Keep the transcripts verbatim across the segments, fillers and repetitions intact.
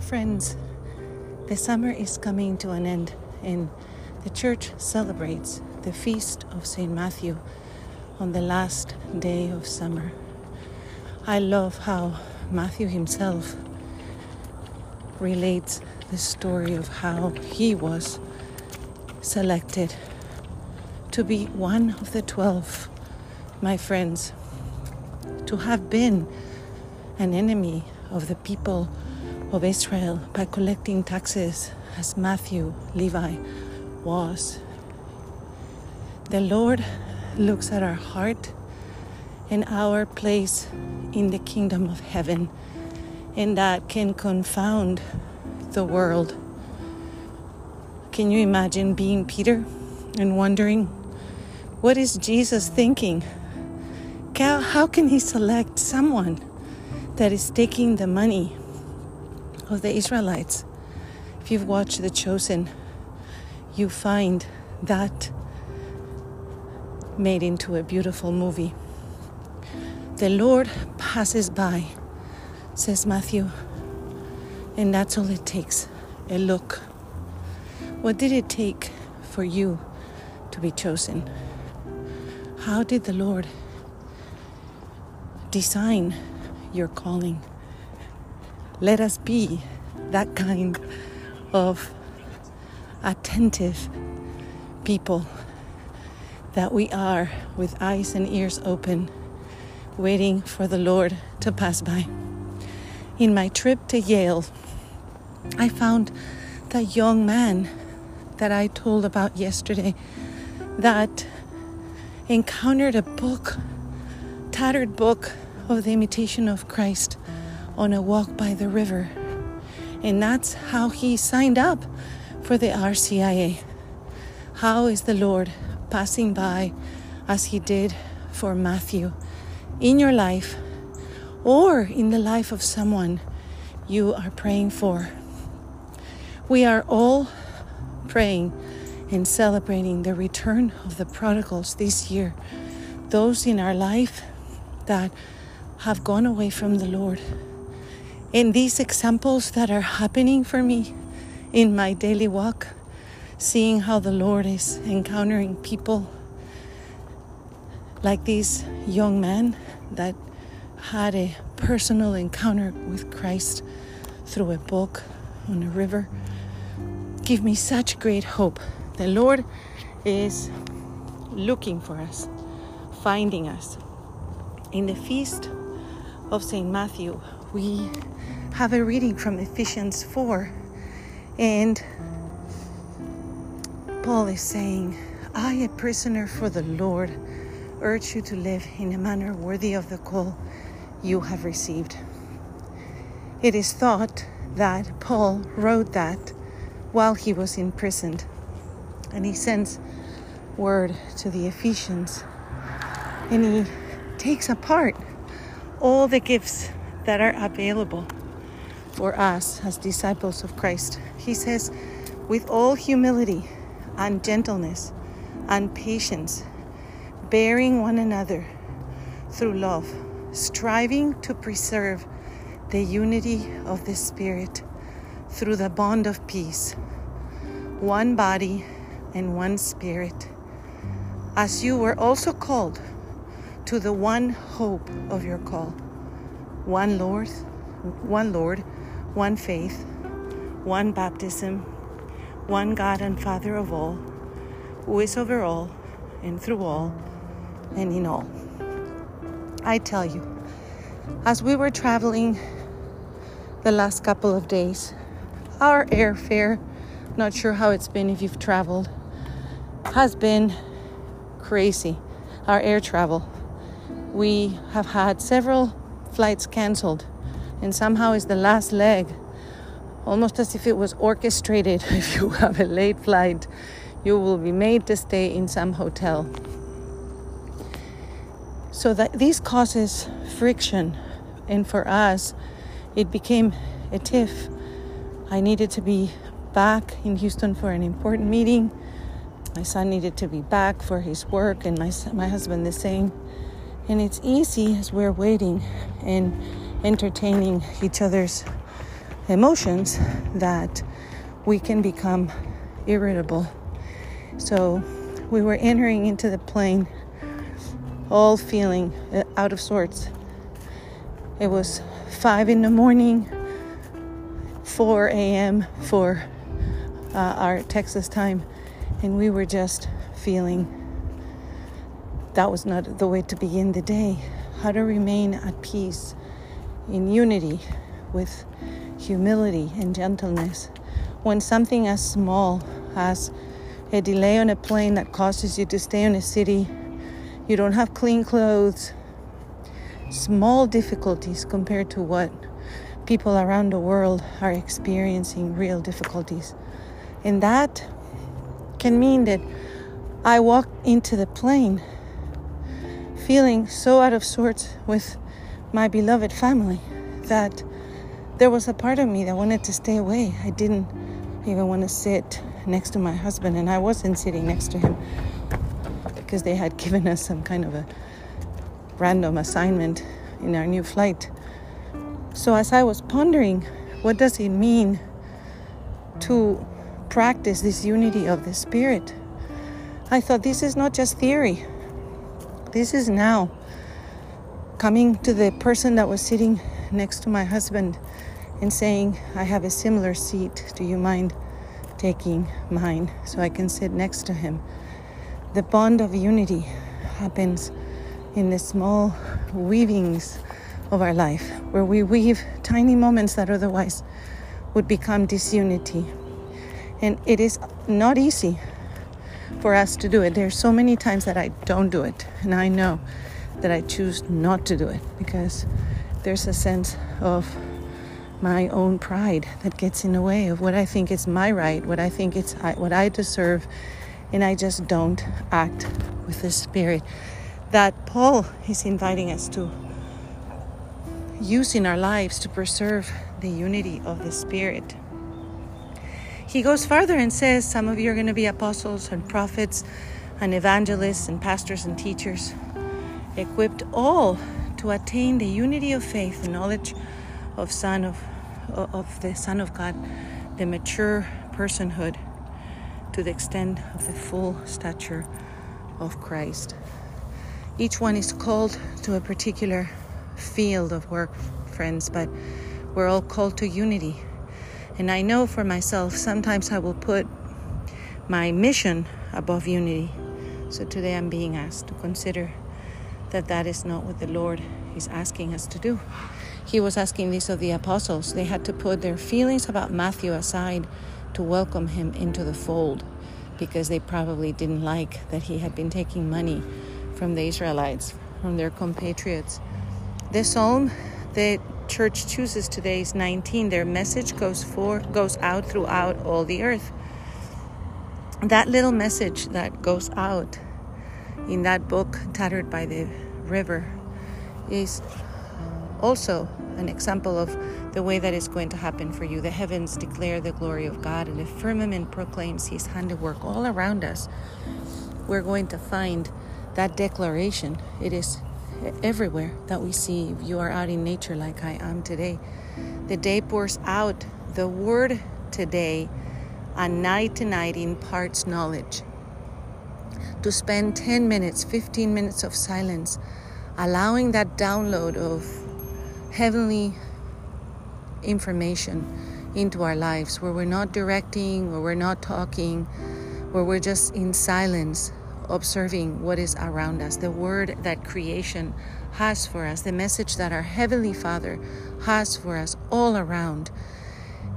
Friends, the summer is coming to an end, and the church celebrates the feast of Saint Matthew on the last day of summer. I love how Matthew himself relates the story of how he was selected to be one of the twelve, my friends, to have been an enemy of the people of Israel by collecting taxes, as Matthew, Levi was. The Lord looks at our heart and our place in the kingdom of heaven, and that can confound the world. Can you imagine being Peter and wondering, what is Jesus thinking? How can he select someone that is taking the money of the Israelites? If you've watched The Chosen, you find that made into a beautiful movie. The Lord passes by, says Matthew, and that's all it takes, a look. What did it take for you to be chosen? How did the Lord design your calling? Let us be that kind of attentive people that we are, with eyes and ears open, waiting for the Lord to pass by. In my trip to Yale, I found that young man that I told about yesterday that encountered a book, tattered book of the Imitation of Christ, on a walk by the river, and that's how he signed up for the R C I A. How is the Lord passing by, as he did for Matthew, in your life or in the life of someone you are praying for? We are all praying and celebrating the return of the prodigals this year, those in our life that have gone away from the Lord. And these examples that are happening for me in my daily walk, seeing how the Lord is encountering people like this young man that had a personal encounter with Christ through a book on a river, give me such great hope. The Lord is looking for us, finding us. In the feast of Saint Matthew, we have a reading from Ephesians four, and Paul is saying, I, a prisoner for the Lord, urge you to live in a manner worthy of the call you have received. It is thought that Paul wrote that while he was imprisoned, and he sends word to the Ephesians, and he takes apart all the gifts that are available for us as disciples of Christ. He says, with all humility and gentleness and patience, bearing one another through love, striving to preserve the unity of the Spirit through the bond of peace, one body and one Spirit, as you were also called to the one hope of your call. One Lord, one Lord, one faith, one baptism, one God and Father of all, who is over all and through all and in all. I tell you, as we were traveling the last couple of days, our airfare, not sure how it's been if you've traveled, has been crazy. Our air travel. We have had several flights canceled, and somehow it's the last leg, almost as if it was orchestrated. If you have a late flight, you will be made to stay in some hotel. So that this causes friction, and for us, it became a tiff. I needed to be back in Houston for an important meeting. My son needed to be back for his work, and my my husband the same. And it's easy as we're waiting and entertaining each other's emotions that we can become irritable. So we were entering into the plane all feeling out of sorts. It was five in the morning, four a.m. for uh, our Texas time, and we were just feeling that was not the way to begin the day. How to remain at peace, in unity, with humility and gentleness, when something as small as a delay on a plane that causes you to stay in a city, you don't have clean clothes, small difficulties compared to what people around the world are experiencing, real difficulties. And that can mean that I walk into the plane feeling so out of sorts with my beloved family that there was a part of me that wanted to stay away. I didn't even want to sit next to my husband, and I wasn't sitting next to him because they had given us some kind of a random assignment in our new flight. So as I was pondering, what does it mean to practice this unity of the Spirit? I thought, this is not just theory. This is now coming to the person that was sitting next to my husband and saying, I have a similar seat. Do you mind taking mine so I can sit next to him? The bond of unity happens in the small weavings of our life, where we weave tiny moments that otherwise would become disunity. And it is not easy for us to do it. There are so many times that I don't do it, and I know that I choose not to do it because there's a sense of my own pride that gets in the way of what I think is my right, what I think it's I, what I deserve, and I just don't act with the Spirit that Paul is inviting us to use in our lives to preserve the unity of the Spirit. He goes further and says, some of you are going to be apostles and prophets and evangelists and pastors and teachers, equipped all to attain the unity of faith and knowledge of Son of of the Son of God, the mature personhood, to the extent of the full stature of Christ. Each one is called to a particular field of work, friends, but we're all called to unity. And I know for myself, sometimes I will put my mission above unity. So today I'm being asked to consider that that is not what the Lord is asking us to do. He was asking this of the apostles. They had to put their feelings about Matthew aside to welcome him into the fold, because they probably didn't like that he had been taking money from the Israelites, from their compatriots. The psalm the church chooses today is nineteen. Their message goes for goes out throughout all the earth. That little message that goes out in that book, Tattered by the River, is also an example of the way that is going to happen for you. The heavens declare the glory of God, and the firmament proclaims his handiwork. All around us, we're going to find that declaration. It is everywhere that we see. If you are out in nature like I am today, the day pours out the word today, and night to night imparts knowledge. To spend ten minutes, fifteen minutes of silence, allowing that download of heavenly information into our lives, where we're not directing, where we're not talking, where we're just in silence, observing what is around us, the word that creation has for us, the message that our Heavenly Father has for us all around,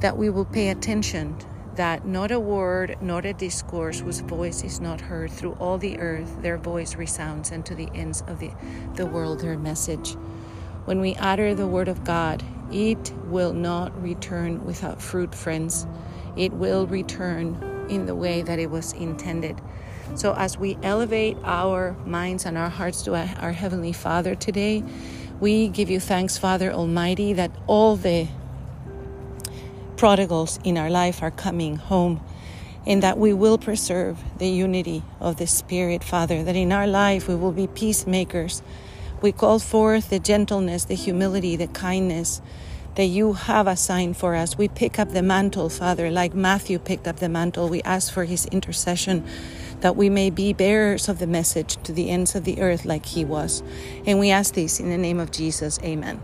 that we will pay attention, that not a word, not a discourse whose voice is not heard. Through all the earth their voice resounds, and to the ends of the, the world their message. When we utter the word of God, it will not return without fruit, friends. It will return in the way that it was intended. So as we elevate our minds and our hearts to our Heavenly Father today, we give you thanks, Father Almighty, that all the prodigals in our life are coming home, and that we will preserve the unity of the Spirit, Father, that in our life we will be peacemakers. We call forth the gentleness, the humility, the kindness that you have assigned for us. We pick up the mantle, Father, like Matthew picked up the mantle. We ask for his intercession, that we may be bearers of the message to the ends of the earth like he was. And we ask this in the name of Jesus. Amen.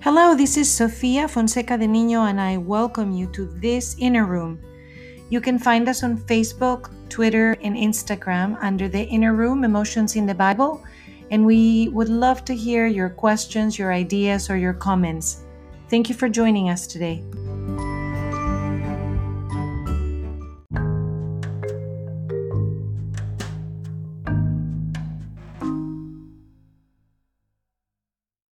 Hello, this is Sofia Fonseca de Niño, and I welcome you to this Inner Room. You can find us on Facebook, Twitter, and Instagram under the Inner Room, Emotions in the Bible, and we would love to hear your questions, your ideas, or your comments. Thank you for joining us today.